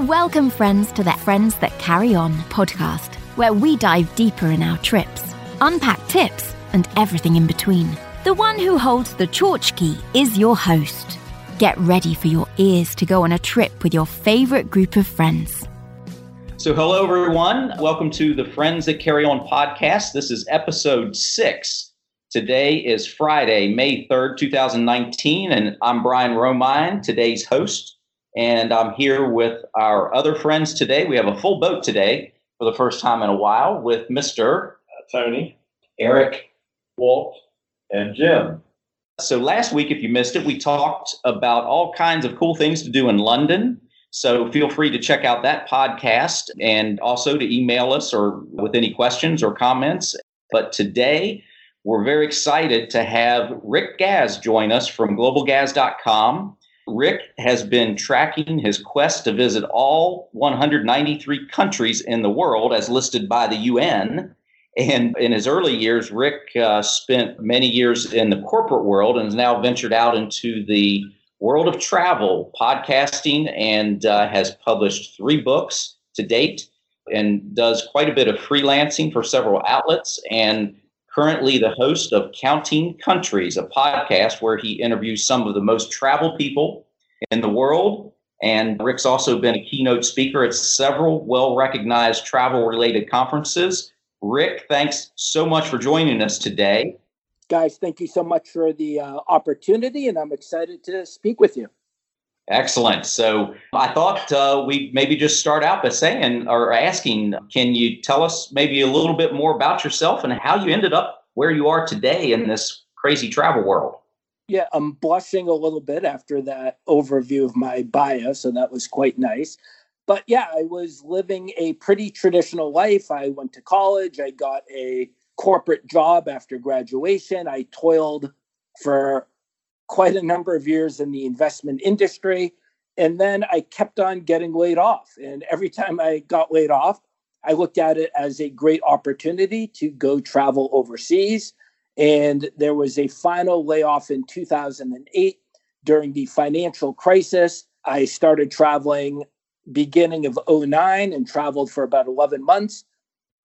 Welcome, friends, to the Friends That Carry On podcast, where we dive deeper in our trips, unpack tips, and everything in between. The one who holds the tchotchke is your host. Get ready for your ears to go on a trip with your favorite group of friends. So hello, everyone. Welcome to the Friends That Carry On podcast. This is episode 6. Today is Friday, May 3rd, 2019, and I'm Brian Romine, today's host. And I'm here with our other friends today. We have a full boat today for the first time in a while with Mr. Tony, Eric, Walt, and Jim. So last week, if you missed it, we talked about all kinds of cool things to do in London. So feel free to check out that podcast and also to email us or with any questions or comments. But today, we're very excited to have Rick Gaz join us from GlobalGaz.com. Rick has been tracking his quest to visit all 193 countries in the world as listed by the UN. And in his early years, Rick spent many years in the corporate world and has now ventured out into the world of travel, podcasting, and has published 3 books to date and does quite a bit of freelancing for several outlets and currently the host of Counting Countries, a podcast where he interviews some of the most traveled people in the world. And Rick's also been a keynote speaker at several well-recognized travel-related conferences. Rick, thanks so much for joining us today. Guys, thank you so much for the opportunity, and I'm excited to speak with you. Excellent. So I thought we'd maybe just start out by saying or asking, can you tell us maybe a little bit more about yourself and how you ended up where you are today in this crazy travel world? Yeah, I'm blushing a little bit after that overview of my bio, so that was quite nice. But yeah, I was living a pretty traditional life. I went to college. I got a corporate job after graduation. I toiled for quite a number of years in the investment industry. And then I kept on getting laid off. And every time I got laid off, I looked at it as a great opportunity to go travel overseas. And there was a final layoff in 2008 during the financial crisis. I started traveling beginning of 2009 and traveled for about 11 months.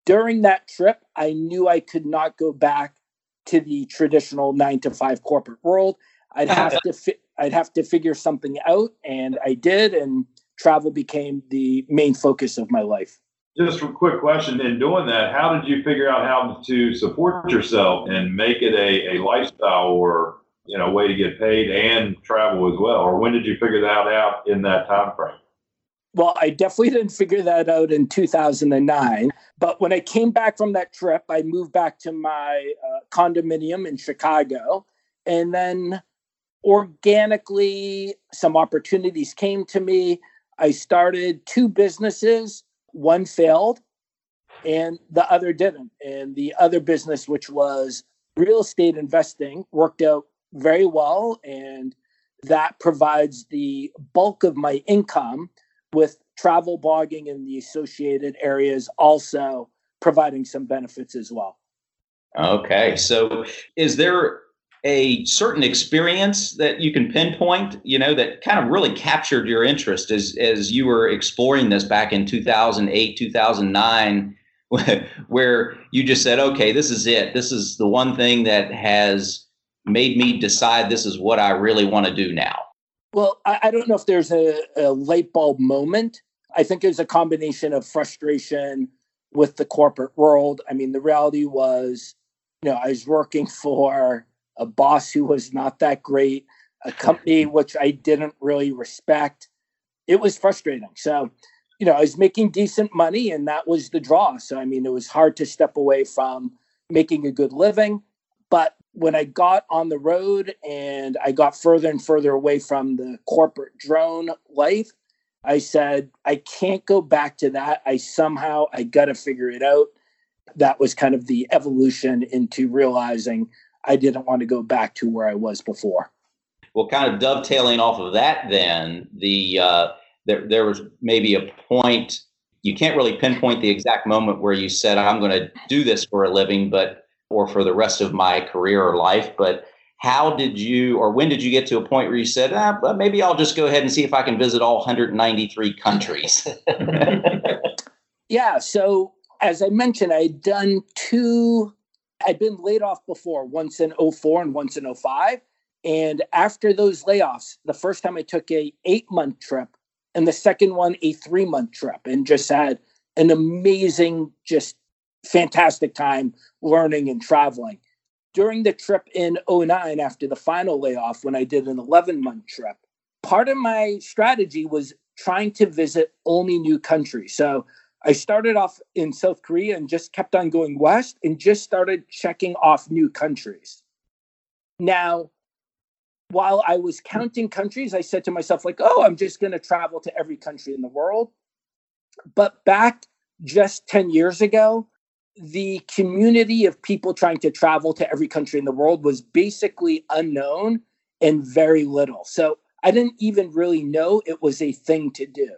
During that trip, I knew I could not go back to the traditional 9-to-5 corporate world. I'd have to figure something out, and I did, and travel became the main focus of my life. Just a quick question, in doing that, how did you figure out how to support yourself and make it a lifestyle or way to get paid and travel as well? Or when did you figure that out in that time frame? Well, I definitely didn't figure that out in 2009. But when I came back from that trip, I moved back to my condominium in Chicago. And then organically, some opportunities came to me. I started 2 businesses. One failed and the other didn't. And the other business, which was real estate investing, worked out very well. And that provides the bulk of my income, with travel blogging and the associated areas also providing some benefits as well. Okay. So is there a certain experience that you can pinpoint, that kind of really captured your interest as you were exploring this back in 2008, 2009, where you just said, okay, this is it. This is the one thing that has made me decide this is what I really want to do now. Well, I don't know if there's a light bulb moment. I think it's a combination of frustration with the corporate world. I mean, the reality was, I was working for a boss who was not that great, a company which I didn't really respect. It was frustrating. So, I was making decent money and that was the draw. So, it was hard to step away from making a good living. But when I got on the road and I got further and further away from the corporate drone life, I said, I can't go back to that. I got to figure it out. That was kind of the evolution into realizing I didn't want to go back to where I was before. Well, kind of dovetailing off of that then, there was maybe a point, you can't really pinpoint the exact moment where you said, I'm going to do this for a living, or for the rest of my career or life, but how did you, or when did you get to a point where you said, well, maybe I'll just go ahead and see if I can visit all 193 countries? Yeah. So as I mentioned, I'd been laid off before, once in 2004 and once in 2005. And after those layoffs, the first time I took a 8-month trip and the second one, a 3-month trip, and just had an amazing, just fantastic time learning and traveling. During the trip in 2009, after the final layoff, when I did an 11-month trip, part of my strategy was trying to visit only new countries. So I started off in South Korea and just kept on going west and just started checking off new countries. Now, while I was counting countries, I said to myself, like, oh, I'm just going to travel to every country in the world. But back just 10 years ago, the community of people trying to travel to every country in the world was basically unknown and very little. So I didn't even really know it was a thing to do.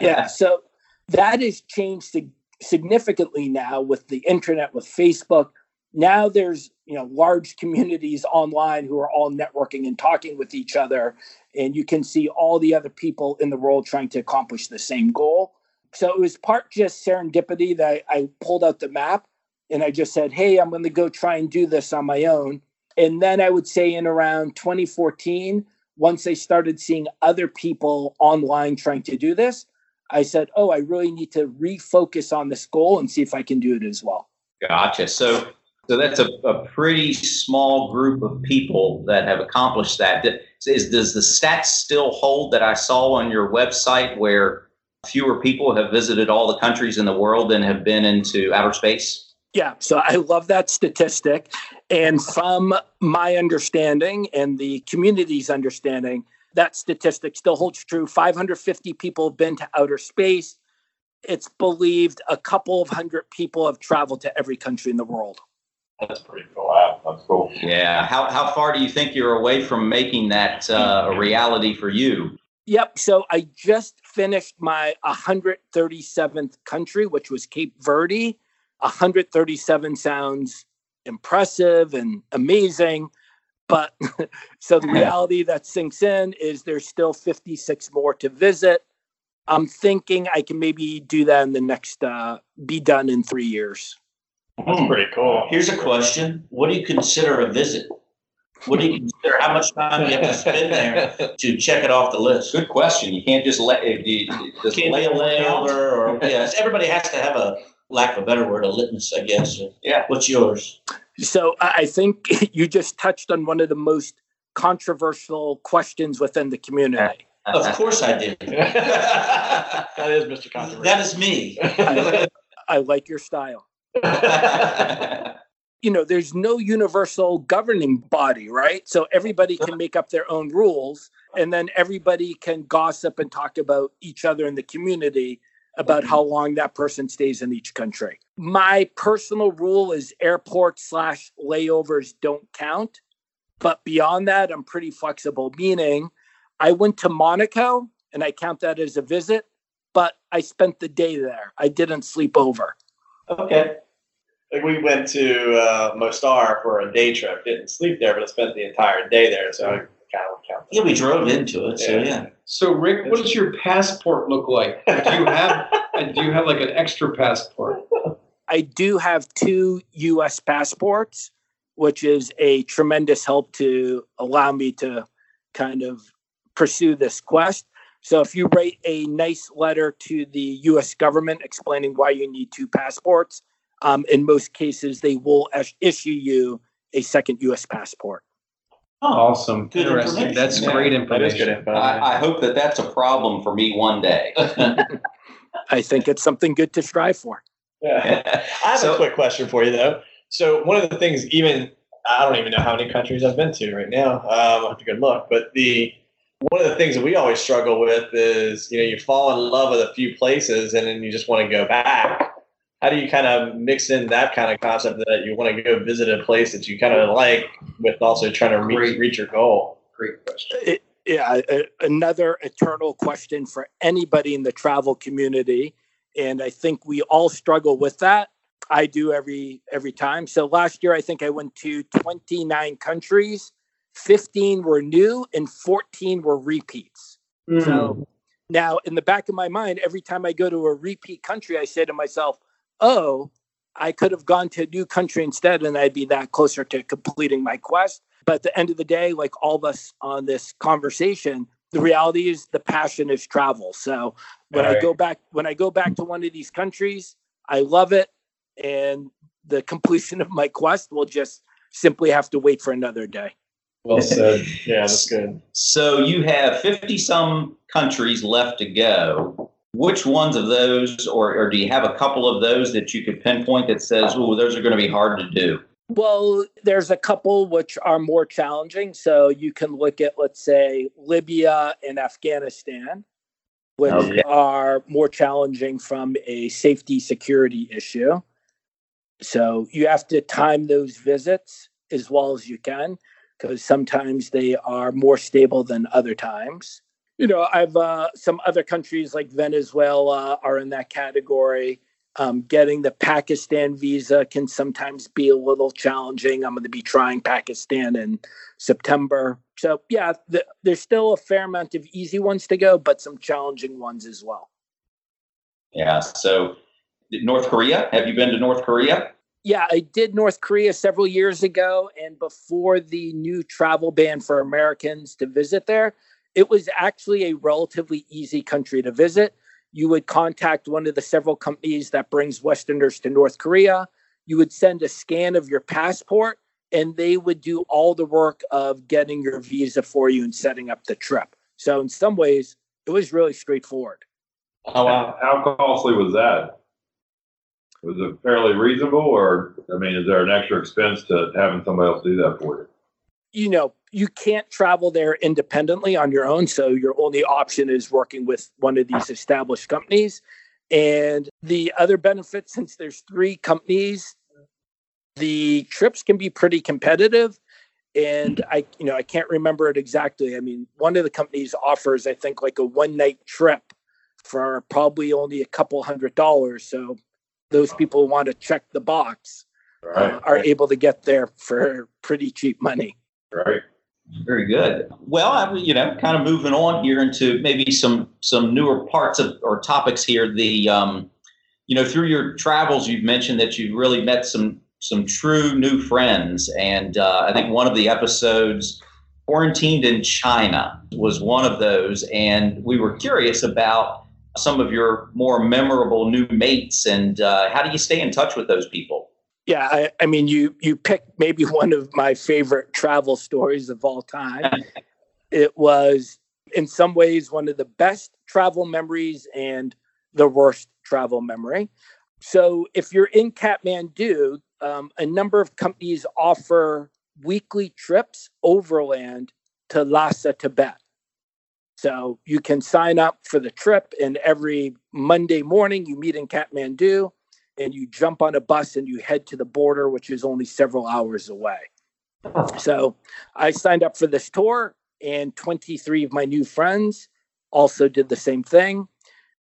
Yeah. So that has changed significantly now with the internet, with Facebook. Now there's, large communities online who are all networking and talking with each other. And you can see all the other people in the world trying to accomplish the same goal. So it was part just serendipity that I pulled out the map and I just said, hey, I'm going to go try and do this on my own. And then I would say in around 2014, once I started seeing other people online trying to do this, I said, oh, I really need to refocus on this goal and see if I can do it as well. Gotcha. So that's a pretty small group of people that have accomplished that. Does the stats still hold that I saw on your website where fewer people have visited all the countries in the world than have been into outer space? Yeah, so I love that statistic. And from my understanding and the community's understanding, that statistic still holds true. 550 people have been to outer space. It's believed a couple of hundred people have traveled to every country in the world. That's pretty cool. Wow, that's cool. Yeah. How far do you think you're away from making that a reality for you? Yep. So I just finished my 137th country, which was Cape Verde. 137 sounds impressive and amazing. But so the reality that sinks in is there's still 56 more to visit. I'm thinking I can maybe do that in the next, be done in 3 years. That's pretty cool. Here's a question. What do you consider a visit? What do you consider? How much time do you have to spend there to check it off the list? Good question. You can't just lay a layover. Or, yes, everybody has to have a, lack of a better word, a litmus, I guess. Yeah. What's yours? So I think you just touched on one of the most controversial questions within the community. Of course I did. That is Mr. Controversial. That is me. I like your style. There's no universal governing body, right? So everybody can make up their own rules, and then everybody can gossip and talk about each other in the community about how long that person stays in each country. My personal rule is airport/layovers don't count. But beyond that, I'm pretty flexible, meaning I went to Monaco and I count that as a visit, but I spent the day there. I didn't sleep over. Okay. Like we went to Mostar for a day trip. Didn't sleep there, but I spent the entire day there. So I kind of count. Yeah, we drove into it. So yeah. So Rick, what does your passport look like? Do you have like an extra passport? I do have 2 U.S. passports, which is a tremendous help to allow me to kind of pursue this quest. So if you write a nice letter to the U.S. government explaining why you need 2 passports, in most cases, they will issue you a second U.S. passport. Oh, awesome. Good. Interesting. That's great information. That is good. I hope that that's a problem for me one day. I think it's something good to strive for. Yeah. I have a quick question for you, though. So one of the things, I don't even know how many countries I've been to right now. I'll have to go look. But one of the things that we always struggle with is, you fall in love with a few places and then you just want to go back. How do you kind of mix in that kind of concept that you want to go visit a place that you kind of like with also trying to reach your goal? Great question. Another eternal question for anybody in the travel community. And I think we all struggle with that. I do every time. So last year, I think I went to 29 countries, 15 were new and 14 were repeats. Mm. So now in the back of my mind, every time I go to a repeat country, I say to myself, oh, I could have gone to a new country instead, and I'd be that closer to completing my quest. But at the end of the day, like all of us on this conversation, the reality is the passion is travel. So when I go back, to one of these countries, I love it. And the completion of my quest will just simply have to wait for another day. Well said. Yeah, that's good. So you have 50 some countries left to go. Which ones of those, or do you have a couple of those that you could pinpoint that says, oh, those are going to be hard to do? Well, there's a couple which are more challenging. So you can look at, let's say, Libya and Afghanistan, which are more challenging from a safety security issue. So you have to time those visits as well as you can, because sometimes they are more stable than other times. You know, I've some other countries like Venezuela are in that category. Getting the Pakistan visa can sometimes be a little challenging. I'm going to be trying Pakistan in September. So, yeah, there's still a fair amount of easy ones to go, but some challenging ones as well. Yeah, so North Korea. Have you been to North Korea? Yeah, I did North Korea several years ago, and before the new travel ban for Americans to visit there, it was actually a relatively easy country to visit. You would contact one of the several companies that brings Westerners to North Korea. You would send a scan of your passport, and they would do all the work of getting your visa for you and setting up the trip. So in some ways, it was really straightforward. Oh, wow. How costly was that? Was it fairly reasonable, or, I mean, is there an extra expense to having somebody else do that for you? You know, you can't travel there independently on your own, so your only option is working with one of these established companies. And the other benefit, since there's three companies, the trips can be pretty competitive. And I can't remember it exactly. I mean, one of the companies offers, I think, like a one-night trip for probably only a couple $100. So those people who want to check the box are able to get there for pretty cheap money. Right. Very good. Well, kind of moving on here into maybe some newer parts of or topics here. The through your travels, you've mentioned that you've really met some true new friends, and I think one of the episodes, Quarantined in China, was one of those, and we were curious about some of your more memorable new mates, and how do you stay in touch with those people? Yeah, I mean, you picked maybe one of my favorite travel stories of all time. It was, in some ways, one of the best travel memories and the worst travel memory. So if you're in Kathmandu, a number of companies offer weekly trips overland to Lhasa, Tibet. So you can sign up for the trip, and every Monday morning you meet in Kathmandu and you jump on a bus and you head to the border, which is only several hours away. So I signed up for this tour, and 23 of my new friends also did the same thing.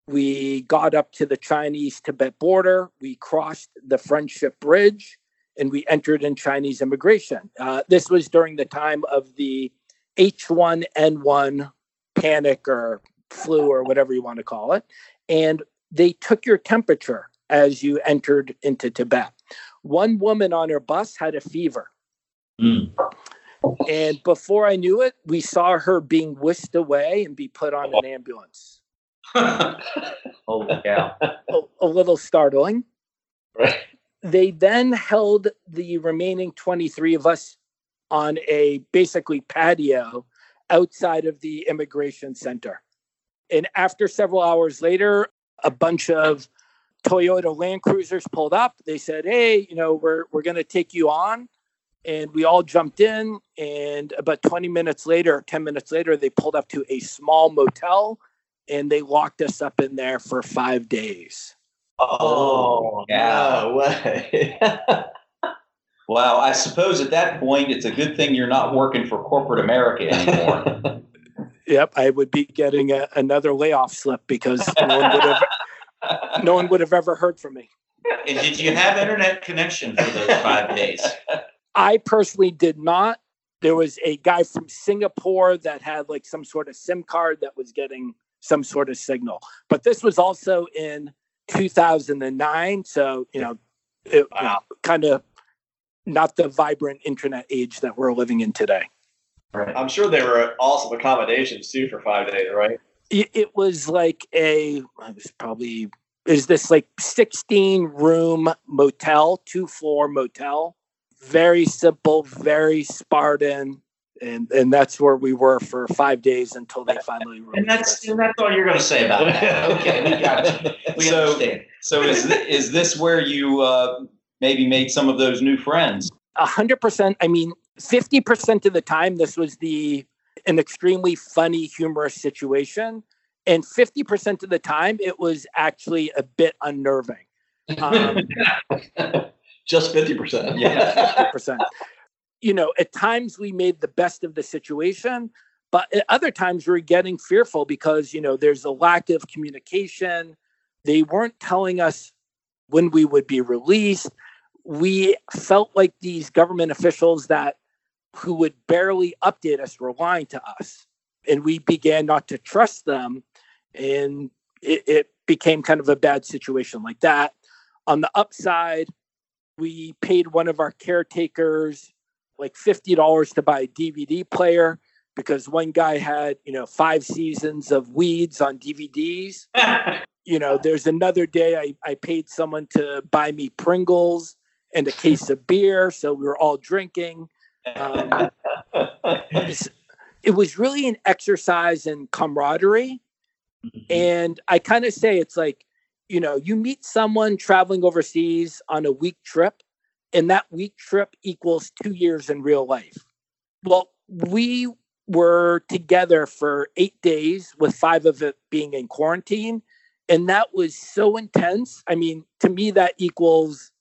We got up to the Chinese-Tibet border, we crossed the Friendship Bridge, and we entered in Chinese immigration. This was during the time of the H1N1 panic or flu or whatever you want to call it. And they took your temperature as you entered into Tibet. One woman on her bus had a fever. Mm. And before I knew it, we saw her being whisked away and be put on an ambulance. Holy cow. A little startling. Right. They then held the remaining 23 of us on a basically patio outside of the immigration center. And after several hours later, a bunch of Toyota Land Cruisers pulled up. They said, hey, we're going to take you on. And we all jumped in. And about 10 minutes later, they pulled up to a small motel and they locked us up in there for 5 days. Oh, no way. Wow, I suppose at that point, it's a good thing you're not working for corporate America anymore. Yep, I would be getting another layoff slip because no one would have ever heard from me. And did you have internet connection for those 5 days? I personally did not. There was a guy from Singapore that had like some sort of SIM card that was getting some sort of signal. But this was also in 2009. So, you know, kind of not the vibrant internet age that we're living in today. Right. I'm sure there were awesome accommodations too for 5 days, right? It was like this 16-room motel, 2-floor motel. Very simple, very Spartan. And that's where we were for 5 days until they finally released. And that's all you're going to say about that. Okay, we got you. We understand. So is this where you maybe made some of those new friends? 100%. I mean, 50% of the time, this was an extremely funny, humorous situation. And 50% of the time, it was actually a bit unnerving. Just 50%. Yeah, 50%. You know, at times we made the best of the situation, but at other times we were getting fearful because, you know, there's a lack of communication. They weren't telling us when we would be released. We felt like these government officials who would barely update us were lying to us. And we began not to trust them. And it became kind of a bad situation like that. On the upside, we paid one of our caretakers like $50 to buy a DVD player because one guy had, you know, 5 seasons of Weeds on DVDs. You know, there's another day I paid someone to buy me Pringles and a case of beer. So we were all drinking. It was really an exercise in camaraderie. Mm-hmm. And I kind of say it's like, you know, you meet someone traveling overseas on a week trip, and that week trip equals 2 years in real life. Well, we were together for 8 days with 5 of it being in quarantine. And that was so intense. I mean, to me, that equals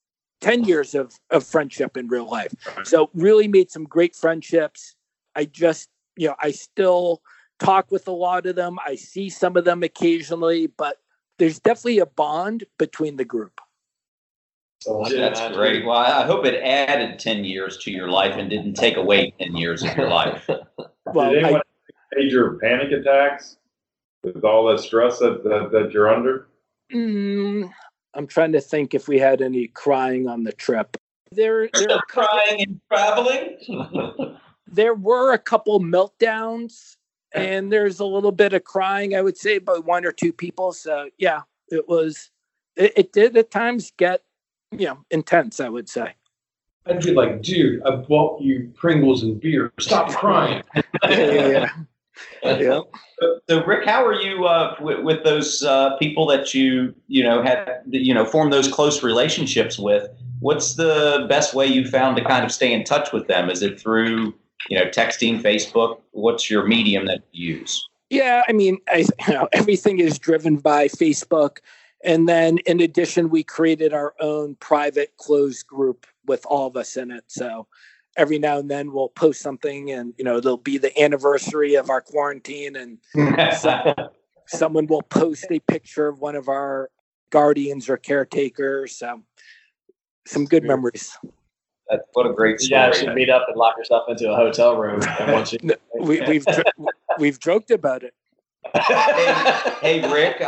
10 years of friendship in real life. Right. So really made some great friendships. I just, you know, I still talk with a lot of them. I see some of them occasionally, but there's definitely a bond between the group. Oh, that's great. Well, I hope it added 10 years to your life and didn't take away 10 years of your life. Well, did anyone have major panic attacks with all the stress that you're under? I'm trying to think if we had any crying on the trip. There crying and traveling? There were a couple meltdowns, and there's a little bit of crying, I would say, by 1 or 2 people. So, yeah, it did at times get, you know, intense, I would say. I'd be like, dude, I bought you Pringles and beer. Stop crying. Yeah. So, Rick, how are you with those people that you know had, you know, formed those close relationships with? What's the best way you found to kind of stay in touch with them? Is it through, you know, texting, Facebook? What's your medium that you use? Yeah, I mean, everything is driven by Facebook. And then in addition, we created our own private closed group with all of us in it. So every now and then we'll post something and, you know, there'll be the anniversary of our quarantine and someone will post a picture of one of our guardians or caretakers. So some good memories. What a great story. Yeah, you should meet up and lock yourself into a hotel room. And watch it. We've joked about it. Hey, Rick,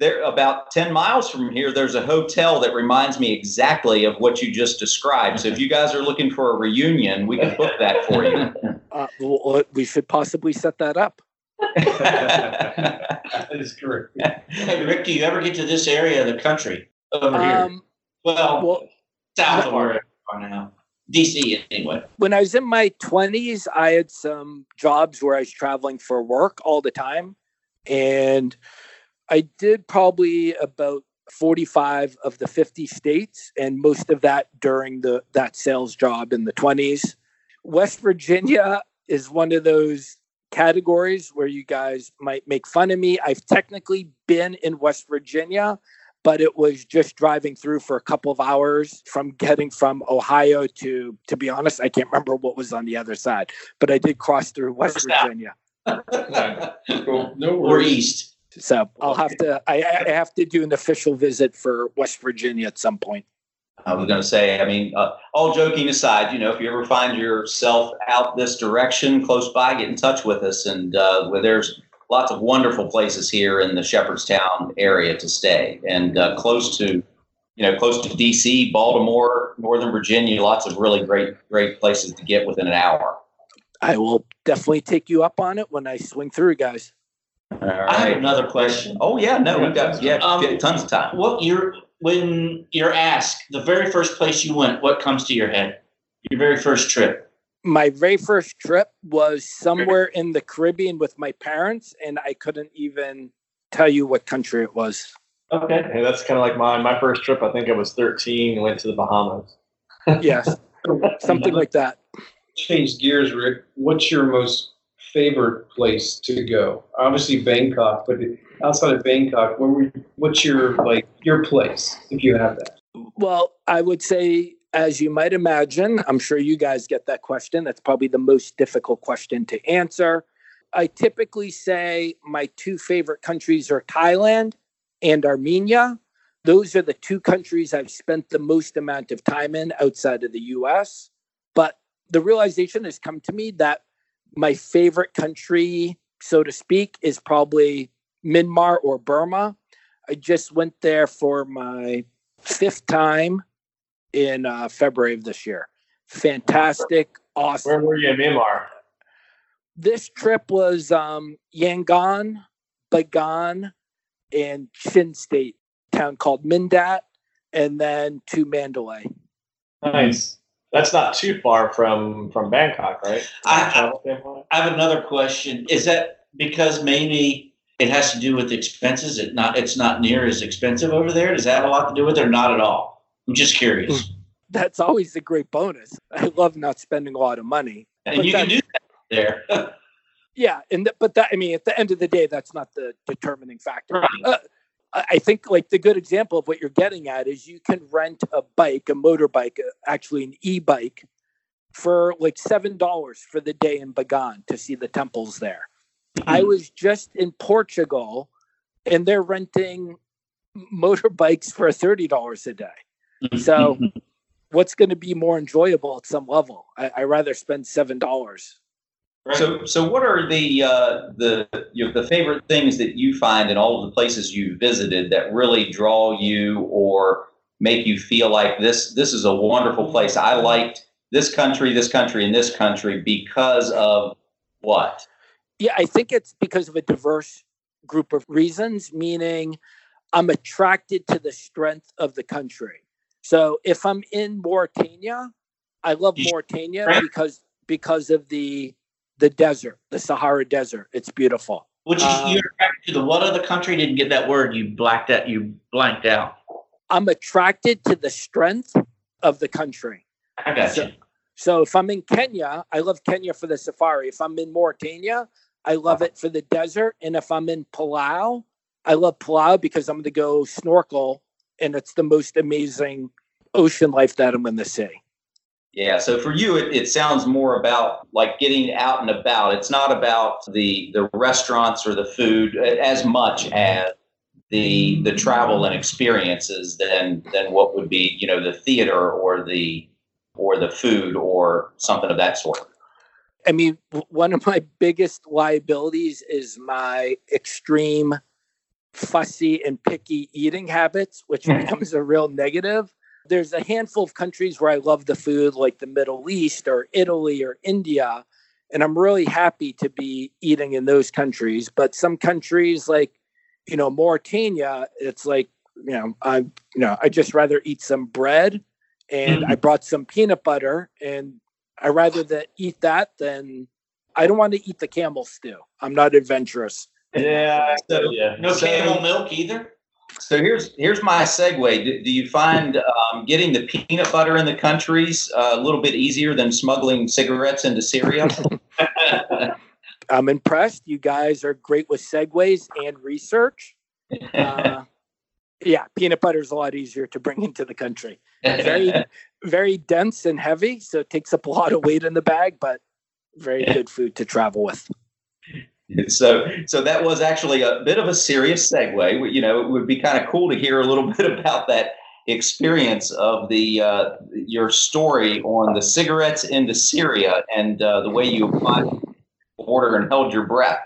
there, about 10 miles from here, there's a hotel that reminds me exactly of what you just described. So if you guys are looking for a reunion, we can book that for you. We should possibly set that up. That is correct. Hey, Rick, do you ever get to this area of the country over here? Well, south of where we are now. D.C. anyway. When I was in my 20s, I had some jobs where I was traveling for work all the time. And I did probably about 45 of the 50 states, and most of that during that sales job in the 20s. West Virginia is one of those categories where you guys might make fun of me. I've technically been in West Virginia, but it was just driving through for a couple of hours from getting from Ohio to be honest, I can't remember what was on the other side, but I did cross through West Virginia. Cool. No worries. Or east. So I'll have to, I have to do an official visit for West Virginia at some point. I was going to say, I mean, all joking aside, you know, if you ever find yourself out this direction close by, get in touch with us. And well, there's lots of wonderful places here in the Shepherdstown area to stay, and close to DC, Baltimore, Northern Virginia, lots of really great places to get within an hour. I will definitely take you up on it when I swing through, guys. All right. I have another question. Oh yeah, no, we've got tons of time. When you're asked the very first place you went, what comes to your head? Your very first trip. My very first trip was somewhere in the Caribbean with my parents, and I couldn't even tell you what country it was. Okay, hey, that's kind of like mine. My first trip, I think I was 13 and went to the Bahamas. Yes, something like that. Change gears, Rick. What's your most favorite place to go? Obviously Bangkok, but outside of Bangkok, what's your place, if you have that? Well, I would say, as you might imagine, I'm sure you guys get that question. That's probably the most difficult question to answer. I typically say my two favorite countries are Thailand and Armenia. Those are the two countries I've spent the most amount of time in outside of the U.S. But the realization has come to me that my favorite country, so to speak, is probably Myanmar or Burma. I just went there for my 5th time in February of this year. Fantastic, awesome. Where were you in Myanmar? This trip was Yangon, Bagan, and Chin State, a town called Mindat, and then to Mandalay. Nice. That's not too far from Bangkok, right? I have another question. Is that because maybe it has to do with expenses? It's not near as expensive over there? Does that have a lot to do with it or not at all? I'm just curious. That's always a great bonus. I love not spending a lot of money. And you can do that there. Yeah. But at the end of the day, that's not the determining factor. Right. I think like the good example of what you're getting at is you can rent a bike, a motorbike, actually an e-bike for like $7 for the day in Bagan to see the temples there. Mm-hmm. I was just in Portugal and they're renting motorbikes for $30 a day. So what's going to be more enjoyable at some level? I rather spend $7. Right. So what are the favorite things that you find in all of the places you visited that really draw you or make you feel like this is a wonderful place? I liked this country, and this country because of what? Yeah, I think it's because of a diverse group of reasons, meaning I'm attracted to the strength of the country. So if I'm in Mauritania, I love Mauritania because of the desert, the Sahara Desert. It's beautiful. Which you're attracted to the what other country? Didn't get that word. You blanked out. I'm attracted to the strength of the country. I got you. So if I'm in Kenya, I love Kenya for the safari. If I'm in Mauritania, I love it for the desert. And if I'm in Palau, I love Palau because I'm going to go snorkel, and it's the most amazing ocean life that I'm in the sea. Yeah. So for you, it sounds more about like getting out and about. It's not about the restaurants or the food as much as the travel and experiences than what would be, you know, the theater or the food or something of that sort. I mean, one of my biggest liabilities is my extreme fussy and picky eating habits, which becomes a real negative. There's a handful of countries where I love the food, like the Middle East or Italy or India, and I'm really happy to be eating in those countries. But some countries like, you know, Mauritania, it's like, you know, I just rather eat some bread, and I brought some peanut butter, and I rather eat that than I don't want to eat the camel stew. I'm not adventurous. Yeah. No camel milk either. So here's my segue. Do you find getting the peanut butter in the countries a little bit easier than smuggling cigarettes into Syria? I'm impressed. You guys are great with segues and research. Yeah, peanut butter is a lot easier to bring into the country. Very, very dense and heavy, so it takes up a lot of weight in the bag, but very good food to travel with. So that was actually a bit of a serious segue. You know, it would be kind of cool to hear a little bit about that experience of the your story on the cigarettes into Syria and the way you applied water and held your breath.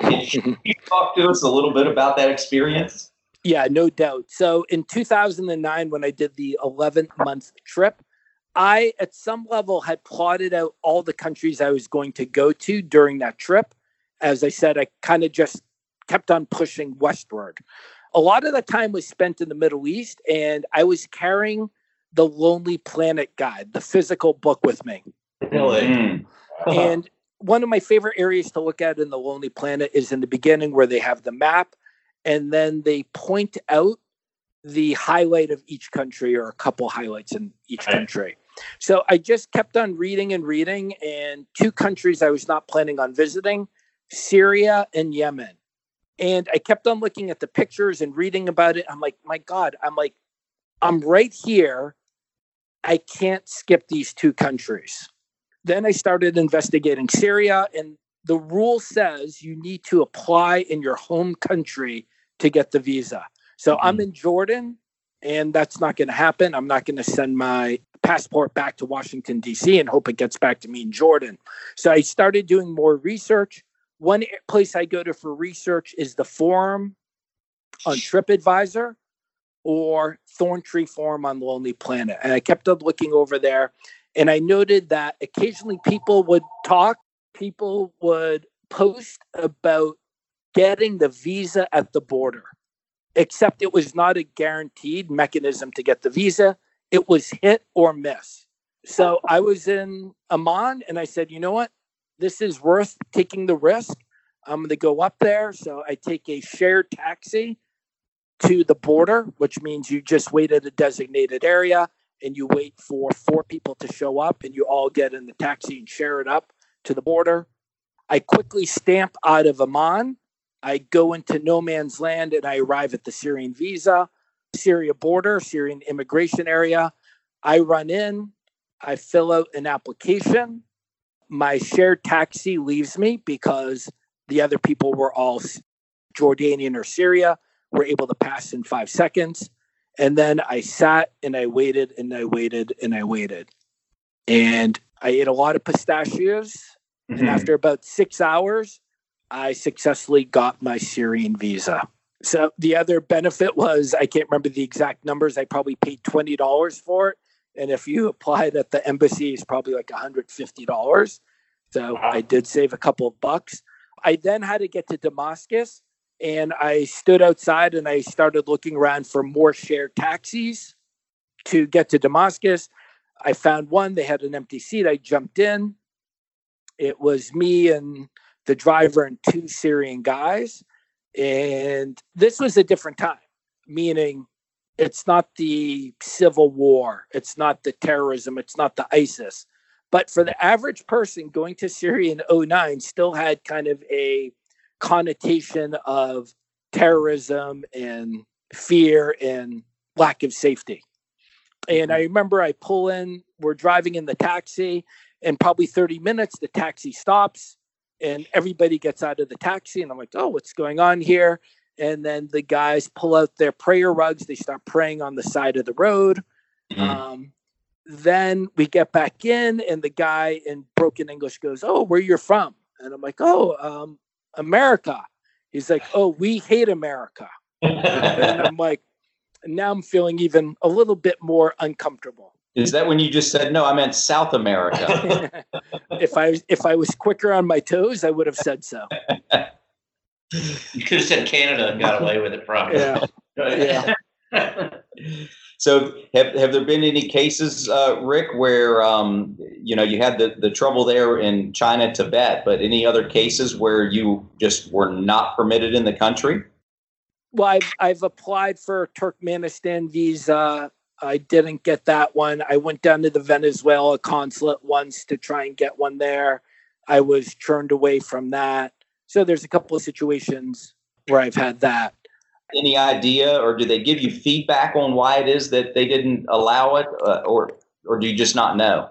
Can you talk to us a little bit about that experience? Yeah, no doubt. So in 2009, when I did the 11-month trip, I, at some level, had plotted out all the countries I was going to go to during that trip. As I said, I kind of just kept on pushing westward. A lot of the time was spent in the Middle East, and I was carrying the Lonely Planet guide, the physical book, with me. Really? Mm-hmm. And one of my favorite areas to look at in the Lonely Planet is in the beginning where they have the map, and then they point out the highlight of each country or a couple highlights in each country. So I just kept on reading and reading, and two countries I was not planning on visiting, Syria and Yemen. And I kept on looking at the pictures and reading about it. I'm like, my God, I'm right here. I can't skip these two countries. Then I started investigating Syria, and the rule says you need to apply in your home country to get the visa. So I'm in Jordan, and that's not going to happen. I'm not going to send my passport back to Washington, D.C. and hope it gets back to me in Jordan. So I started doing more research. One place I go to for research is the forum on TripAdvisor or Thorn Tree Forum on Lonely Planet. And I kept on looking over there, and I noted that occasionally people would talk, people would post about getting the visa at the border, except it was not a guaranteed mechanism to get the visa. It was hit or miss. So I was in Amman, and I said, you know what? This is worth taking the risk. I'm going to go up there. So I take a shared taxi to the border, which means you just wait at a designated area and you wait for four people to show up and you all get in the taxi and share it up to the border. I quickly stamp out of Amman. I go into no man's land and I arrive at the Syrian visa, Syria border, Syrian immigration area. I run in, I fill out an application. My shared taxi leaves me because the other people were all Jordanian or Syria, were able to pass in 5 seconds. And then I sat and I waited and I waited and I waited. And I ate a lot of pistachios. Mm-hmm. And after about 6 hours, I successfully got my Syrian visa. So the other benefit was, I can't remember the exact numbers, I probably paid $20 for it. And if you applied at the embassy, it's probably like $150. So wow. I did save a couple of bucks. I then had to get to Damascus, and I stood outside and I started looking around for more shared taxis to get to Damascus. I found one. They had an empty seat. I jumped in. It was me and the driver and two Syrian guys. And this was a different time, meaning it's not the civil war. It's not the terrorism. It's not the ISIS. But for the average person going to Syria in 2009 still had kind of a connotation of terrorism and fear and lack of safety. And I remember I pull in, we're driving in the taxi, and probably 30 minutes, the taxi stops and everybody gets out of the taxi. And I'm like, oh, what's going on here? And then the guys pull out their prayer rugs. They start praying on the side of the road. Mm. Then we get back in, and the guy in broken English goes, oh, where you're from? And I'm like, oh, America. He's like, oh, we hate America. And I'm like, now I'm feeling even a little bit more uncomfortable. Is that when you just said, no, I meant South America? If I was quicker on my toes, I would have said so. You could have said Canada and got away with it, probably. Yeah. Yeah. So, have there been any cases, Rick, where you had the trouble there in China, Tibet, but any other cases where you just were not permitted in the country? Well, I've applied for a Turkmenistan visa. I didn't get that one. I went down to the Venezuela consulate once to try and get one there. I was turned away from that. So there's a couple of situations where I've had that. Any idea, or do they give you feedback on why it is that they didn't allow it, or do you just not know?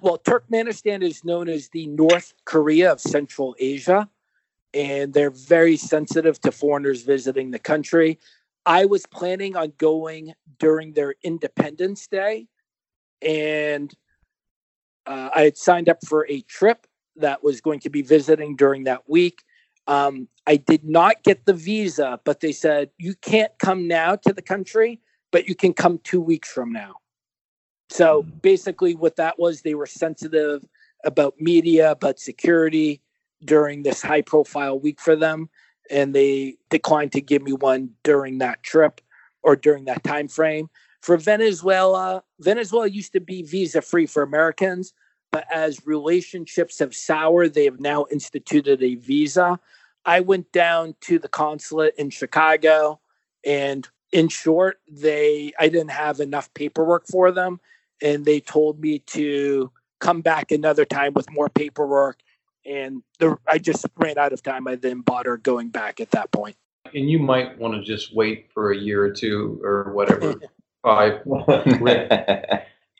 Well, Turkmenistan is known as the North Korea of Central Asia. and they're very sensitive to foreigners visiting the country. I was planning on going during their Independence Day, and I had signed up for a trip that was going to be visiting during that week. I did not get the visa, but they said, you can't come now to the country, but you can come 2 weeks from now. So basically what that was, they were sensitive about media, about security during this high profile week for them. And they declined to give me one during that trip or during that time frame. For Venezuela, Venezuela used to be visa free for Americans, but as relationships have soured, they have now instituted a visa. I went down to the consulate in Chicago, and in short, I didn't have enough paperwork for them, and they told me to come back another time with more paperwork. And I just ran out of time. I didn't bother going back at that point. And you might want to just wait for a year or two or whatever. I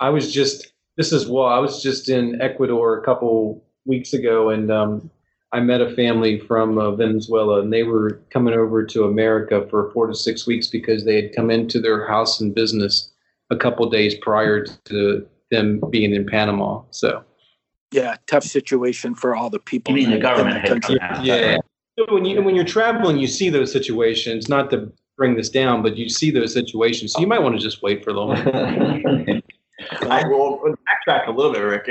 was just in Ecuador a couple weeks ago, and I met a family from Venezuela, and they were coming over to America for 4 to 6 weeks because they had come into their house and business a couple days prior to them being in Panama. So. Yeah, tough situation for all the people. You mean the government had come out. Yeah. So when you're traveling, you see those situations. Not to bring this down, but you see those situations. So you might want to just wait for a little bit. I will backtrack a little bit, Rick.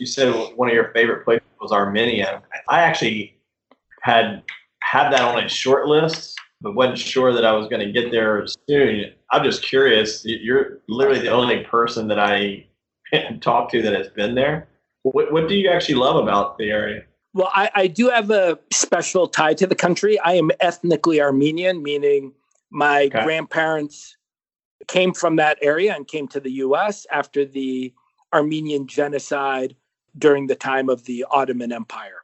You said one of your favorite places was Armenia. I actually had that on a short list, but wasn't sure that I was going to get there soon. I'm just curious. You're literally the only person that I talked to that has been there. What do you actually love about the area? Well, I do have a special tie to the country. I am ethnically Armenian, meaning my grandparents came from that area and came to the U.S. after the Armenian genocide during the time of the Ottoman Empire.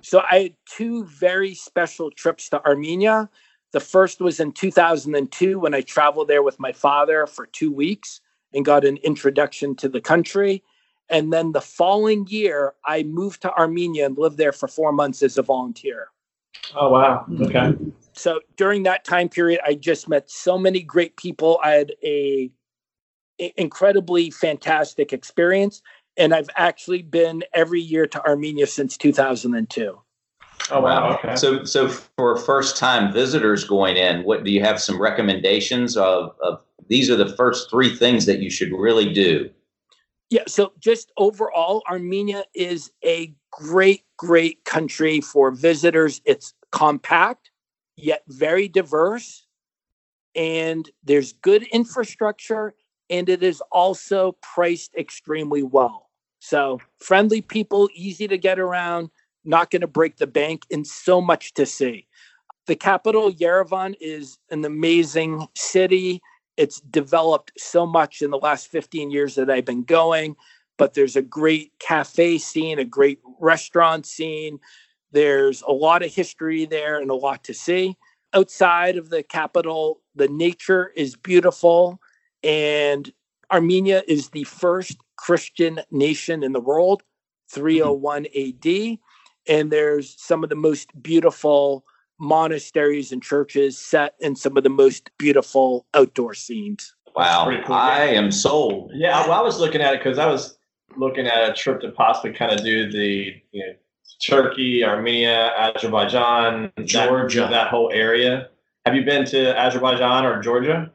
So I had two very special trips to Armenia. The first was in 2002 when I traveled there with my father for 2 weeks and got an introduction to the country. And then the following year, I moved to Armenia and lived there for 4 months as a volunteer. Oh, wow. Okay. So during that time period, I just met so many great people. I had an incredibly fantastic experience. And I've actually been every year to Armenia since 2002. Oh, wow. Okay. So for first-time visitors going in, what do you have some recommendations of these are the first three things that you should really do? Yeah, so just overall, Armenia is a great, great country for visitors. It's compact, yet very diverse, and there's good infrastructure, and it is also priced extremely well. So friendly people, easy to get around, not going to break the bank, and so much to see. The capital, Yerevan, is an amazing city. It's developed so much in the last 15 years that I've been going, but there's a great cafe scene, a great restaurant scene. There's a lot of history there and a lot to see. Outside of the capital, the nature is beautiful, and Armenia is the first Christian nation in the world, 301 AD, and there's some of the most beautiful monasteries and churches set in some of the most beautiful outdoor scenes. Wow. Cool. I am sold. Yeah. Well, I was looking at it because I was looking at a trip to possibly kind of do the Turkey, Armenia, Azerbaijan, Georgia, that whole area. Have you been to Azerbaijan or Georgia?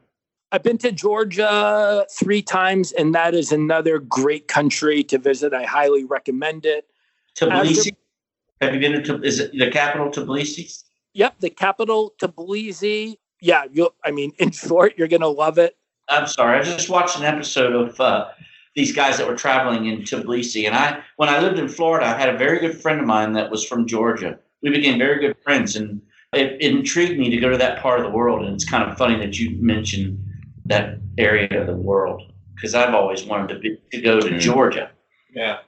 I've been to Georgia 3 times, and that is another great country to visit. I highly recommend it. Tbilisi? Have you been to, is it the capital Tbilisi? Yep, the capital, Tbilisi. Yeah, in short, you're going to love it. I'm sorry. I just watched an episode of these guys that were traveling in Tbilisi. And when I lived in Florida, I had a very good friend of mine that was from Georgia. We became very good friends, and it intrigued me to go to that part of the world. And it's kind of funny that you mentioned that area of the world, because I've always wanted to go to Georgia. Yeah.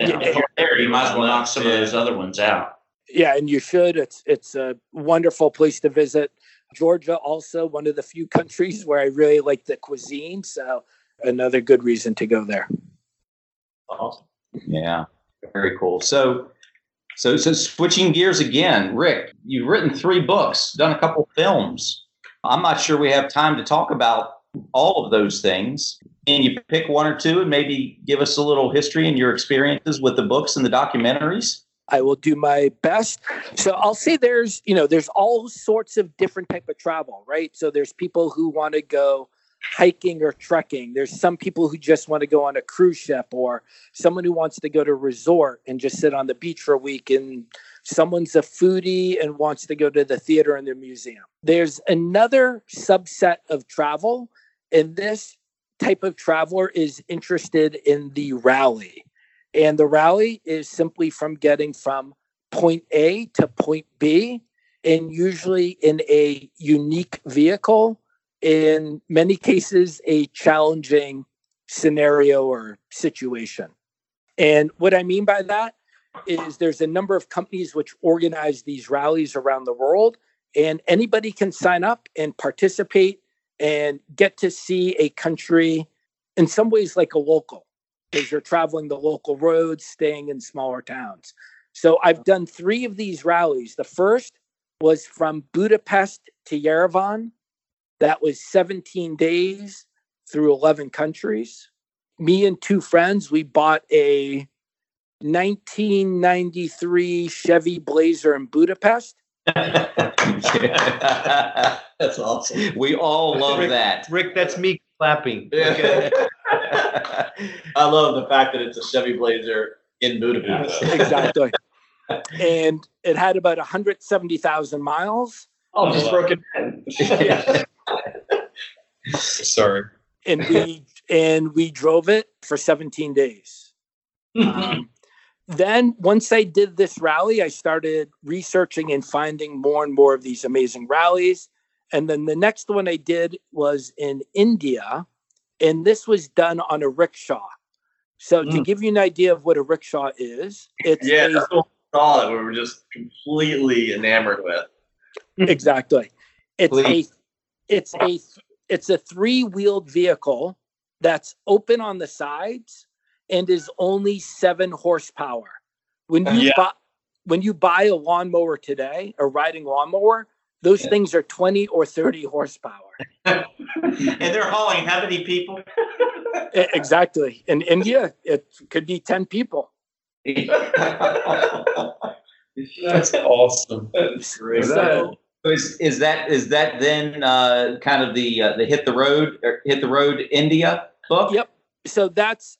And if you're there, you might as well knock some of those other ones out. Yeah, and you should. It's a wonderful place to visit. Georgia, also one of the few countries where I really like the cuisine. So another good reason to go there. Awesome. Yeah, very cool. So So switching gears again, Rick, you've written 3 books, done a couple of films. I'm not sure we have time to talk about all of those things. Can you pick one or two and maybe give us a little history and your experiences with the books and the documentaries? I will do my best. So I'll say there's all sorts of different type of travel, right? So there's people who want to go hiking or trekking. There's some people who just want to go on a cruise ship, or someone who wants to go to a resort and just sit on the beach for a week, and someone's a foodie and wants to go to the theater and the museum. There's another subset of travel, and this type of traveler is interested in the rally. And the rally is simply from getting from point A to point B, and usually in a unique vehicle, in many cases, a challenging scenario or situation. And what I mean by that is there's a number of companies which organize these rallies around the world, and anybody can sign up and participate and get to see a country in some ways like a local, because you're traveling the local roads, staying in smaller towns. So I've done 3 of these rallies. The first was from Budapest to Yerevan. That was 17 days through 11 countries. Me and 2 friends, we bought a 1993 Chevy Blazer in Budapest. That's awesome. We all love that. Rick, that's me clapping. Okay. I love the fact that it's a Chevy Blazer in Budapest. Exactly. And it had about 170,000 miles. Oh, just broken in. Sorry. And we drove it for 17 days. Then once I did this rally, I started researching and finding more and more of these amazing rallies. And then the next one I did was in India, and this was done on a rickshaw. So to give you an idea of what a rickshaw is, it's that's what we saw that we were just completely enamored with. Exactly. It's a 3-wheeled vehicle that's open on the sides and is only 7 horsepower. When you buy a lawnmower today, a riding lawnmower, those things are 20 or 30 horsepower. And they're hauling how many people? Exactly. In India, it could be 10 people. That's awesome. That's great. Is that then kind of the Hit the Road India book? Yep. So that's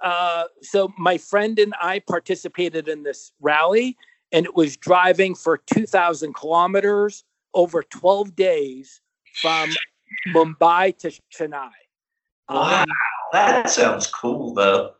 so my friend and I participated in this rally, and it was driving for 2,000 kilometers over 12 days from Mumbai to Chennai. Wow, that sounds cool though.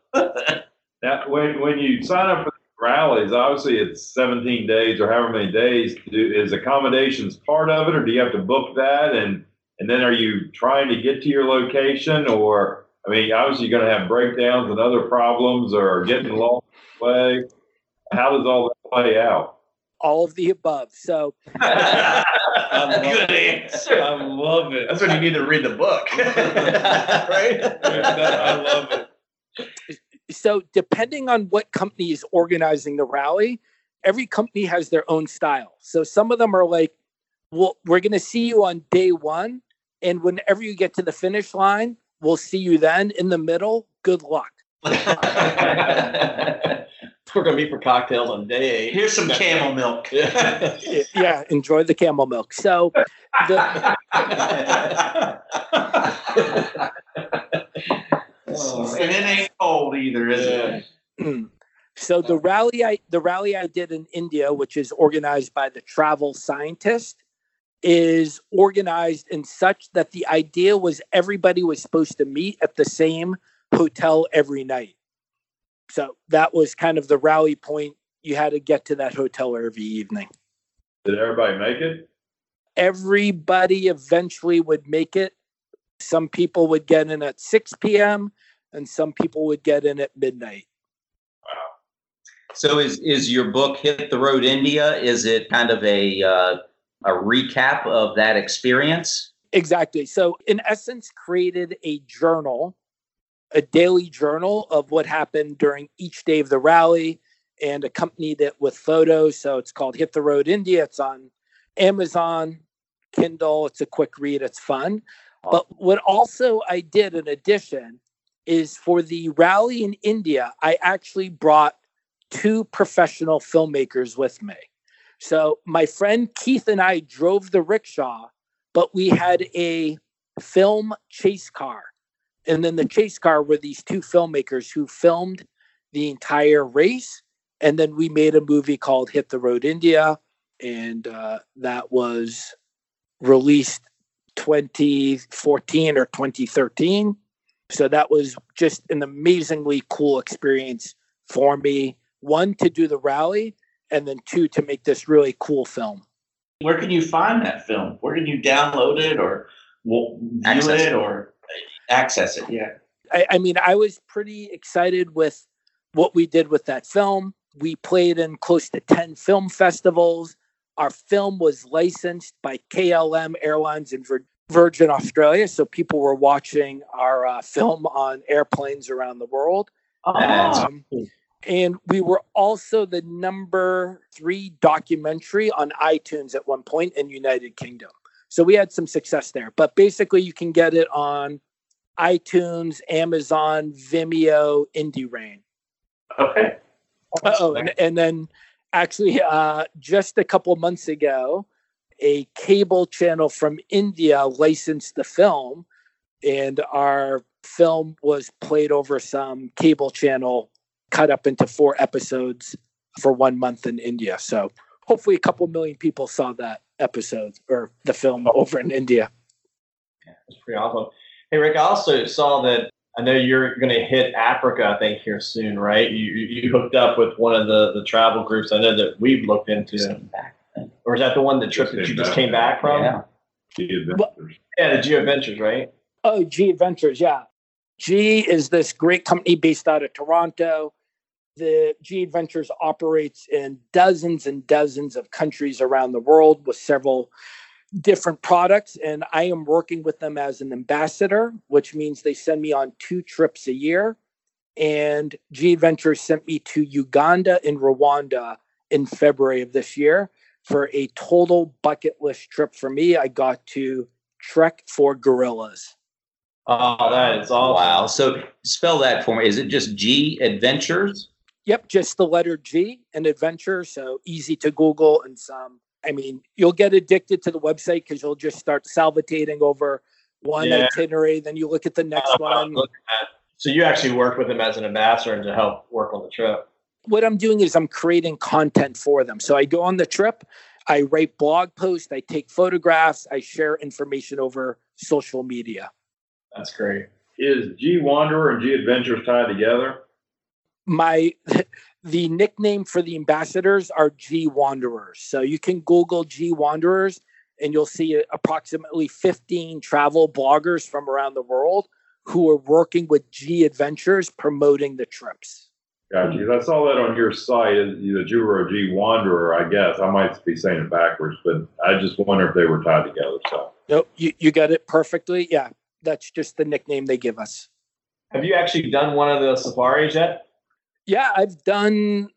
Now, when you sign up for rallies, obviously it's 17 days or however many days. Is accommodations part of it, or do you have to book that? And then are you trying to get to your location? Or, I mean, obviously you're going to have breakdowns and other problems or getting lost the way. How does all that play out? All of the above. So good answer. I love it. That's when you need to read the book. Right? I love it. So depending on what company is organizing the rally, every company has their own style. So some of them are like, well, we're going to see you on day one, and whenever you get to the finish line, we'll see you then. In the middle, good luck. We're going to meet for cocktails on day 8. Here's some camel milk. Yeah, enjoy the camel milk. So and it ain't cold either, is it? So the rally I did in India, which is organized by the Travel Scientist, is organized in such that the idea was everybody was supposed to meet at the same hotel every night. So that was kind of the rally point. You had to get to that hotel every evening. Did everybody make it? Everybody eventually would make it. Some people would get in at 6 p.m. and some people would get in at midnight. Wow. So is your book, Hit the Road India, is it kind of a recap of that experience? Exactly. So in essence, created a journal, a daily journal of what happened during each day of the rally and accompanied it with photos. So it's called Hit the Road India. It's on Amazon, Kindle. It's a quick read. It's fun. But what also I did in addition is for the rally in India, I actually brought two professional filmmakers with me. So my friend Keith and I drove the rickshaw, but we had a film chase car. And then the chase car were these two filmmakers who filmed the entire race. And then we made a movie called Hit the Road India. And that was released 2014 or 2013. So that was just an amazingly cool experience for me. One, to do the rally, and then two, to make this really cool film. Where can you find that film? Where can you download it or view it or access it? Yeah. I mean, I was pretty excited with what we did with that film. We played in close to 10 film festivals. Our film was licensed by KLM Airlines and Virgin Australia. So people were watching our film on airplanes around the world. And we were also the #3 documentary on iTunes at one point in United Kingdom. So we had some success there. But basically, you can get it on iTunes, Amazon, Vimeo, IndieRain. Okay. Oh, and then actually just a couple of months ago, a cable channel from India licensed the film, and our film was played over some cable channel cut up into 4 episodes for 1 month in India. So hopefully a couple million people saw that episode or the film over in India. Yeah, that's pretty awesome. Hey, Rick, I also saw that, I know you're going to hit Africa, I think, here soon, right? You hooked up with one of the travel groups I know that we've looked into. Or is that the one, the trip that you just came back from? Yeah. G Adventures. Yeah, the G Adventures, right? Oh, G Adventures, yeah. G is this great company based out of Toronto. The G Adventures operates in dozens and dozens of countries around the world with several different products. And I am working with them as an ambassador, which means they send me on 2 trips a year. And G Adventures sent me to Uganda and Rwanda in February of this year for a total bucket list trip for me. I got to trek for gorillas. Oh, that is awesome. Wow. So spell that for me. Is it just G Adventures? Yep, just the letter G and adventure. So easy to Google. And you'll get addicted to the website because you'll just start salivating over one itinerary. Then you look at the next one. So you actually work with them as an ambassador and to help work on the trip. What I'm doing is I'm creating content for them. So I go on the trip, I write blog posts, I take photographs, I share information over social media. That's great. Is G Wanderer and G Adventures tied together? The nickname for the ambassadors are G Wanderers. So you can Google G Wanderers and you'll see approximately 15 travel bloggers from around the world who are working with G Adventures promoting the trips. Gotcha. I saw that on your site, either G or G Wanderer, I guess. I might be saying it backwards, but I just wonder if they were tied together. So. Nope, you got it perfectly. Yeah. That's just the nickname they give us. Have you actually done one of the safaris yet? Yeah, I've done,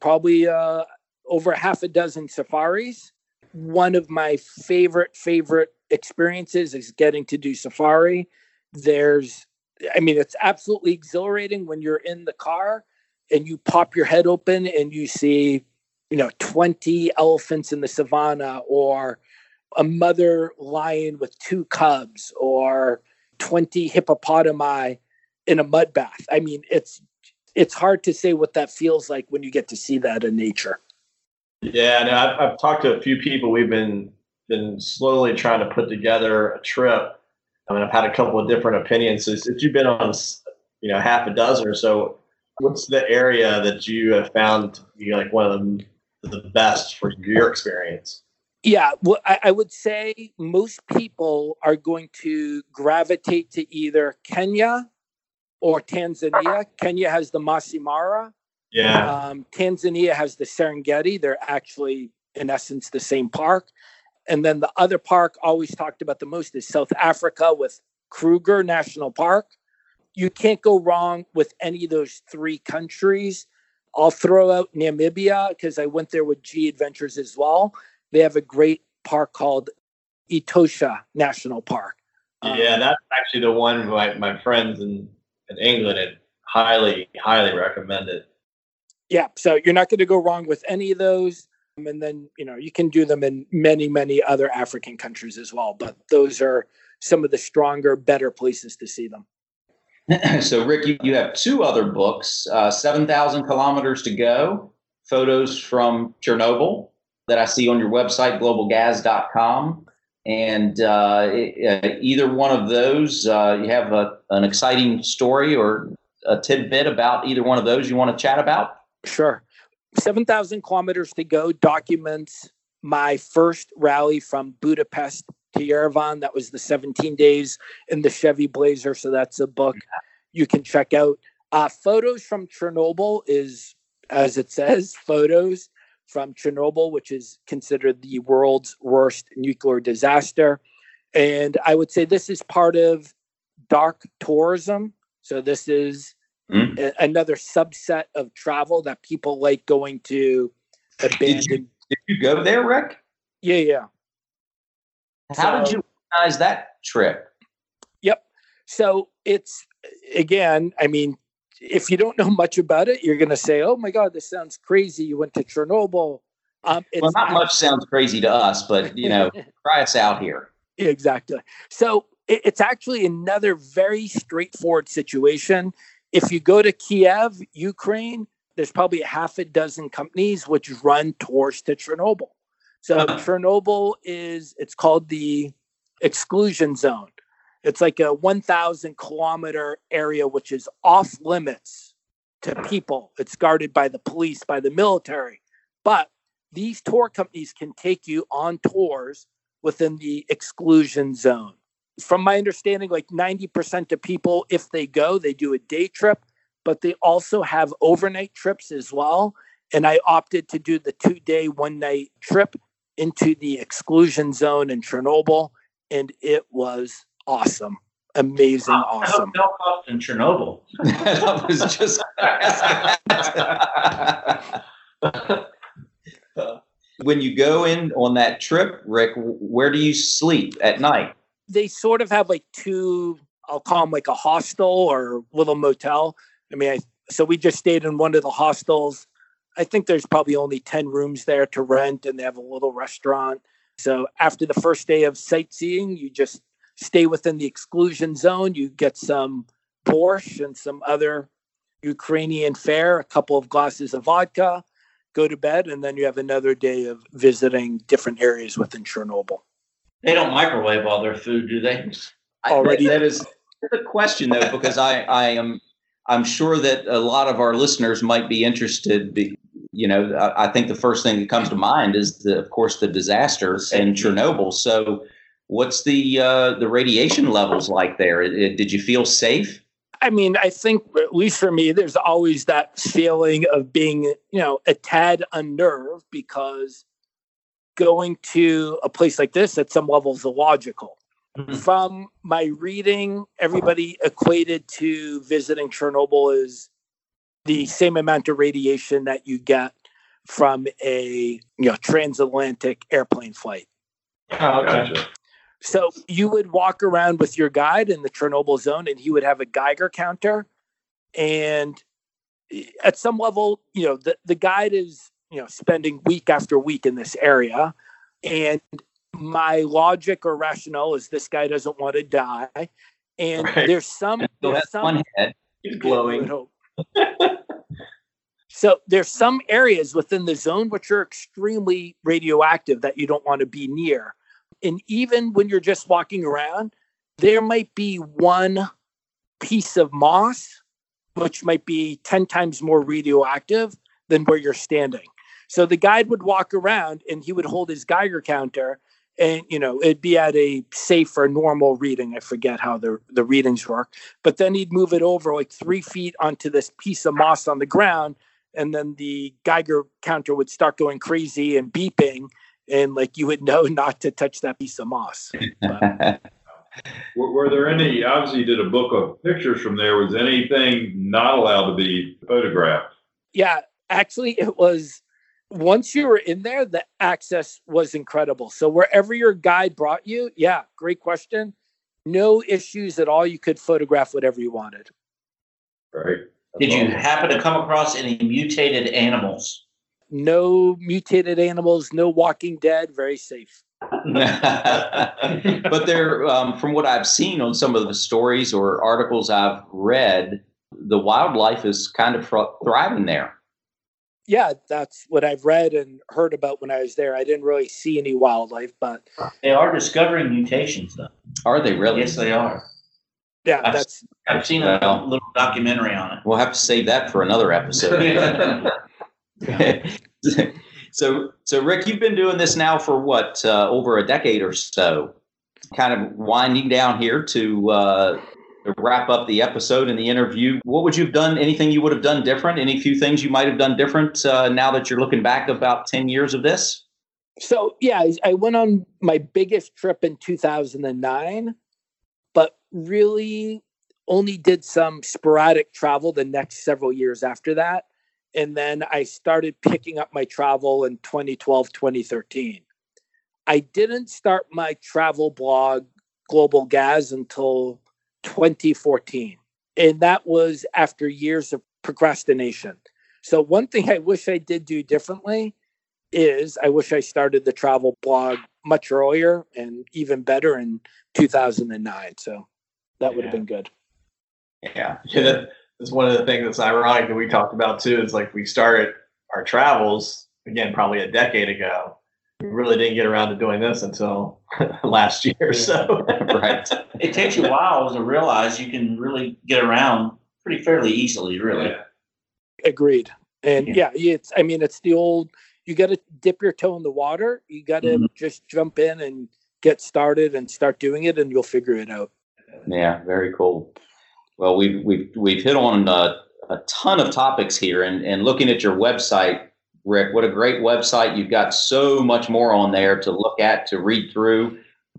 probably over 6 safaris. One of my favorite experiences is getting to do safari. It's absolutely exhilarating when you're in the car and you pop your head open and you see, 20 elephants in the savannah, or a mother lion with 2 cubs, or 20 hippopotami in a mud bath. It's hard to say what that feels like when you get to see that in nature. Yeah, no, I've talked to a few people. We've been slowly trying to put together a trip. I've had a couple of different opinions. So if you've been on, 6 or so, what's the area that you have found to be like one of the best for your experience? Yeah, well, I would say most people are going to gravitate to either Kenya or Tanzania. Kenya has the Masai Mara. Yeah. Tanzania has the Serengeti. They're actually, in essence, the same park. And then the other park always talked about the most is South Africa with Kruger National Park. You can't go wrong with any of those 3 countries. I'll throw out Namibia because I went there with G Adventures as well. They have a great park called Etosha National Park. Yeah, that's actually the one my friends in England had highly recommended. Yeah, so you're not going to go wrong with any of those. And then, you can do them in many, many other African countries as well. But those are some of the stronger, better places to see them. So, Rick, you have two other books, 7,000 Kilometers to Go, Photos from Chernobyl, that I see on your website, GlobalGaz.com. And either one of those, you have an exciting story or a tidbit about either one of those you want to chat about? Sure. 7,000 Kilometers to Go documents my first rally from Budapest to Yerevan. That was the 17 days in the Chevy Blazer. So that's a book you can check out. Photos from Chernobyl is, as it says, photos from Chernobyl, which is considered the world's worst nuclear disaster. And I would say this is part of dark tourism. So this is another subset of travel that people like going to abandoned. Did you go there, Rick? Yeah. How did you organize that trip? Yep. So it's, again, if you don't know much about it, you're going to say, oh my God, this sounds crazy. You went to Chernobyl. Well, not much sounds crazy to us, but, try us out here. Exactly. So it's actually another very straightforward situation. If you go to Kiev, Ukraine, there's probably 6 companies which run tours to Chernobyl. So Chernobyl it's called the exclusion zone. It's like a 1,000 kilometer area, which is off limits to people. It's guarded by the police, by the military. But these tour companies can take you on tours within the exclusion zone. From my understanding, like 90% of people, if they go, they do a day trip, but they also have overnight trips as well. And I opted to do the 2-day, 1-night trip into the exclusion zone in Chernobyl. And it was awesome. Amazing. Awesome. I hope in Chernobyl. That was just When you go in on that trip, Rick, where do you sleep at night? They sort of have like two, I'll call them like a hostel or little motel. So we just stayed in one of the hostels. I think there's probably only 10 rooms there to rent, and they have a little restaurant. So after the first day of sightseeing, you just stay within the exclusion zone. You get some borscht and some other Ukrainian fare, a couple of glasses of vodka, go to bed, and then you have another day of visiting different areas within Chernobyl. They don't microwave all their food, do they? Already, that is a question, though, because I'm sure that a lot of our listeners might be interested. I think the first thing that comes to mind is, of course, the disaster in Chernobyl. So, what's the radiation levels like there? Did you feel safe? I think, at least for me, there's always that feeling of being, a tad unnerved, because going to a place like this at some level is illogical. Mm-hmm. From my reading, everybody equated to visiting Chernobyl is the same amount of radiation that you get from a transatlantic airplane flight. Oh, okay. Gotcha. So you would walk around with your guide in the Chernobyl zone, and he would have a Geiger counter. And at some level, the guide is spending week after week in this area. And my logic or rationale is this guy doesn't want to die. And right. there's some one head is glowing. So there's some areas within the zone which are extremely radioactive that you don't want to be near. And even when you're just walking around, there might be one piece of moss, which might be 10 times more radioactive than where you're standing. So the guide would walk around and he would hold his Geiger counter, and, it'd be at a safe or normal reading. I forget how the readings work, but then he'd move it over like 3 feet onto this piece of moss on the ground. And then the Geiger counter would start going crazy and beeping. And like, you would know not to touch that piece of moss. Were there any, obviously you did a book of pictures from there. Was anything not allowed to be photographed? Yeah. actually it was, once you were in there, the access was incredible. So wherever your guide brought you, yeah, great question. No issues at all. You could photograph whatever you wanted. Right. Did you happen to come across any mutated animals? No mutated animals, no Walking Dead, very safe. But they're, from what I've seen on some of the stories or articles I've read, the wildlife is kind of thriving there. Yeah, that's what I've read and heard about when I was there. I didn't really see any wildlife, but they are discovering mutations, though. Are they really? Yes, they are. Yeah, I've seen a little documentary on it. We'll have to save that for another episode. So Rick, you've been doing this now for what, over a decade or so, kind of winding down here to wrap up the episode and the interview. What would you have done? Anything you would have done different? Any few things you might have done different now that you're looking back about 10 years of this? So, yeah, I went on my biggest trip in 2009, but really only did some sporadic travel the next several years after that. And then I started picking up my travel in 2012, 2013. I didn't start my travel blog, Global Gaz, until 2014. And that was after years of procrastination. So one thing I wish I did do differently is I wish I started the travel blog much earlier and even better in 2009. So that would have been good. Yeah. It's one of the things that's ironic that we talked about too, is like we started our travels again, probably a decade ago. We really didn't get around to doing this until last year or so. Right. It takes you a while to realize you can really get around pretty fairly easily, really. Yeah. Agreed. And it's the old, you got to dip your toe in the water. You got to just jump in and get started and start doing it, and you'll figure it out. Yeah. Very cool. Well, we've hit on a ton of topics here, and looking at your website, Rick, what a great website. You've got so much more on there to look at, to read through.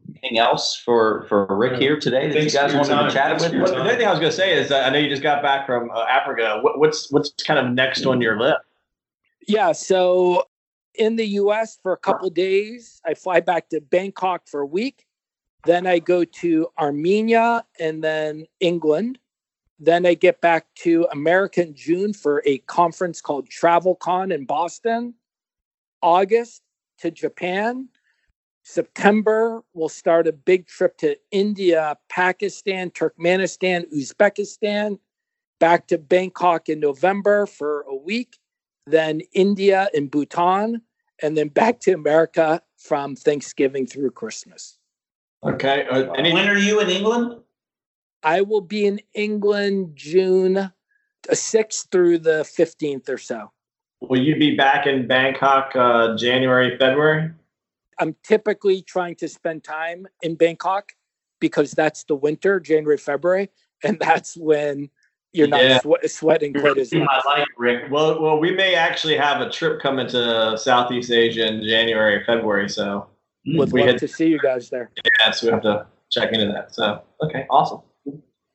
Anything else for Rick here today that you guys wanted to chat with? The other thing I was going to say is, I know you just got back from Africa. What's kind of next on your list? Yeah, so in the U.S. for a couple of days, I fly back to Bangkok for a week. Then I go to Armenia and then England. Then I get back to America in June for a conference called TravelCon in Boston. August to Japan. September, we'll start a big trip to India, Pakistan, Turkmenistan, Uzbekistan. Back to Bangkok in November for a week. Then India and Bhutan. And then back to America from Thanksgiving through Christmas. Okay. When are you in England? I will be in England June 6th through the 15th or so. Will you be back in Bangkok January, February? I'm typically trying to spend time in Bangkok because that's the winter, January, February, and that's when you're not sweating quite as much. I like Rick. Well, we may actually have a trip coming to Southeast Asia in January, February, so we'd love to see you guys there. Yeah, so we have to check into that. So, okay, awesome.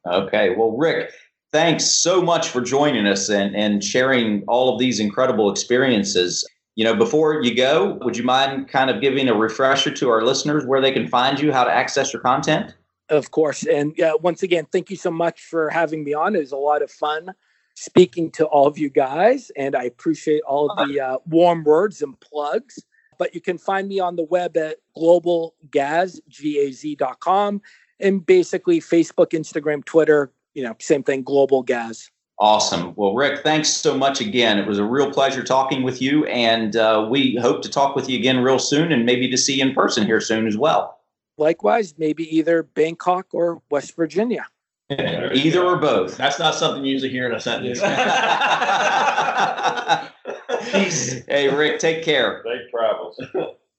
Okay. Well, Rick, thanks so much for joining us and sharing all of these incredible experiences. You know, before you go, would you mind kind of giving a refresher to our listeners where they can find you, how to access your content? Of course. And once again, thank you so much for having me on. It was a lot of fun speaking to all of you guys, and I appreciate all of the warm words and plugs. But you can find me on the web at GlobalGaz.com. And basically Facebook, Instagram, Twitter, same thing, Global Gaz. Awesome. Well, Rick, thanks so much again. It was a real pleasure talking with you, and we hope to talk with you again real soon and maybe to see you in person here soon as well. Likewise, maybe either Bangkok or West Virginia. Yeah, either or both. That's not something you usually hear in a sentence. Hey, Rick, take care. Safe travels.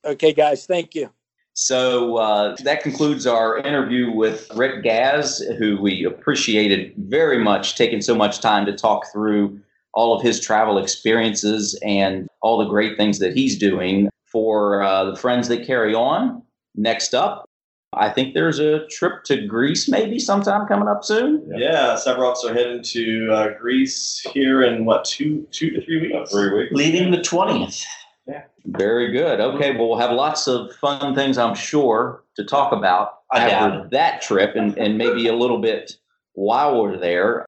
Okay, guys, thank you. So that concludes our interview with Rick Gaz, who we appreciated very much, taking so much time to talk through all of his travel experiences and all the great things that he's doing for the friends that carry on. Next up, I think there's a trip to Greece maybe sometime coming up soon. Yeah, several of us are heading to Greece here in, what, two to three weeks? About 3 weeks. Leaving the 20th. Yeah. Very good. Okay, well, we'll have lots of fun things, I'm sure, to talk about after that trip and maybe a little bit while we're there.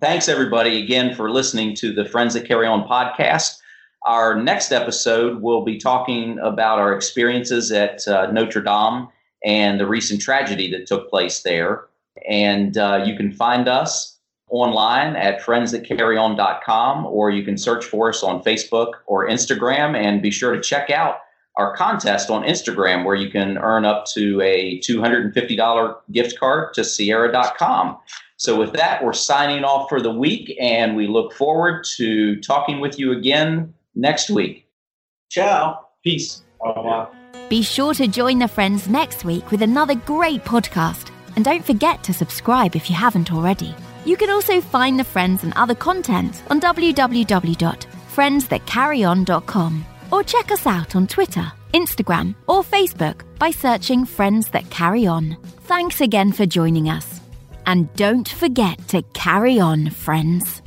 Thanks, everybody, again, for listening to the Friends That Carry On podcast. Our next episode, we'll be talking about our experiences at Notre Dame and the recent tragedy that took place there. And you can find us online at friendsthatcarryon.com, or you can search for us on Facebook or Instagram. And be sure to check out our contest on Instagram, where you can earn up to a $250 gift card to Sierra.com. So with that, we're signing off for the week, and we look forward to talking with you again next week. Ciao. Peace. Bye-bye. Be sure to join the Friends next week with another great podcast. And don't forget to subscribe if you haven't already. You can also find the Friends and other content on www.friendsthatcarryon.com. Or check us out on Twitter, Instagram, or Facebook by searching Friends That Carry On. Thanks again for joining us. And don't forget to carry on, friends.